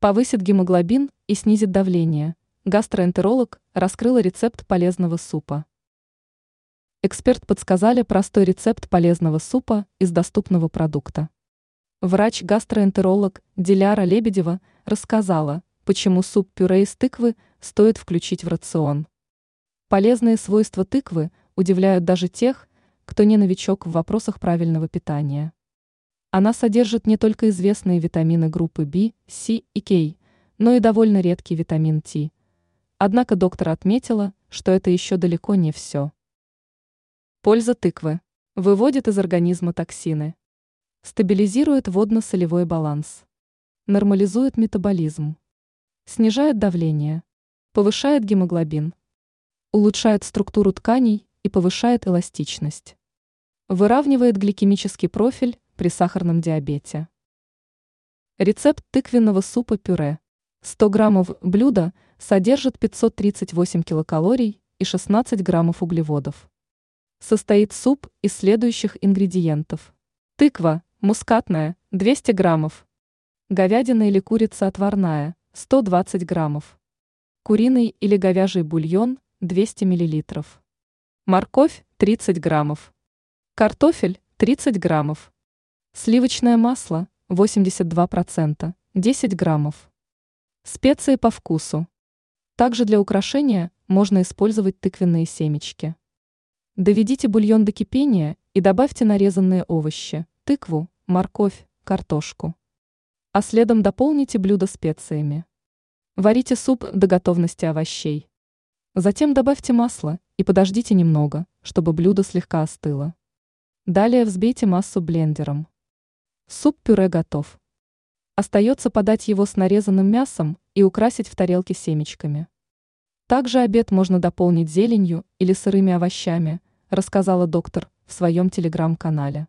Повысит гемоглобин и снизит давление. Гастроэнтеролог раскрыла рецепт полезного супа. Эксперт подсказали простой рецепт полезного супа из доступного продукта. Врач-гастроэнтеролог Диляра Лебедева рассказала, почему суп-пюре из тыквы стоит включить в рацион. Полезные свойства тыквы удивляют даже тех, кто не новичок в вопросах правильного питания. Она содержит не только известные витамины группы B, С и К, но и довольно редкий витамин Т. Однако доктор отметила, что это еще далеко не все. Польза тыквы. Выводит из организма токсины. Стабилизирует водно-солевой баланс. Нормализует метаболизм. Снижает давление. Повышает гемоглобин. Улучшает структуру тканей и повышает эластичность. Выравнивает гликемический профиль при сахарном диабете. Рецепт тыквенного супа-пюре. 100 граммов блюда содержит 538 килокалорий и 16 граммов углеводов. Состоит суп из следующих ингредиентов. Тыква мускатная 200 граммов. Говядина или курица отварная 120 граммов. Куриный или говяжий бульон 200 миллилитров. Морковь 30 граммов. Картофель 30 граммов. Сливочное масло 82% 10 граммов. Специи по вкусу. Также для украшения можно использовать тыквенные семечки. Доведите бульон до кипения и добавьте нарезанные овощи, тыкву, морковь, картошку. А следом дополните блюдо специями. Варите суп до готовности овощей. Затем добавьте масло и подождите немного, чтобы блюдо слегка остыло. Далее взбейте массу блендером. Суп-пюре готов. Остается подать его с нарезанным мясом и украсить в тарелке семечками. Также обед можно дополнить зеленью или сырыми овощами, рассказала доктор в своем телеграм-канале.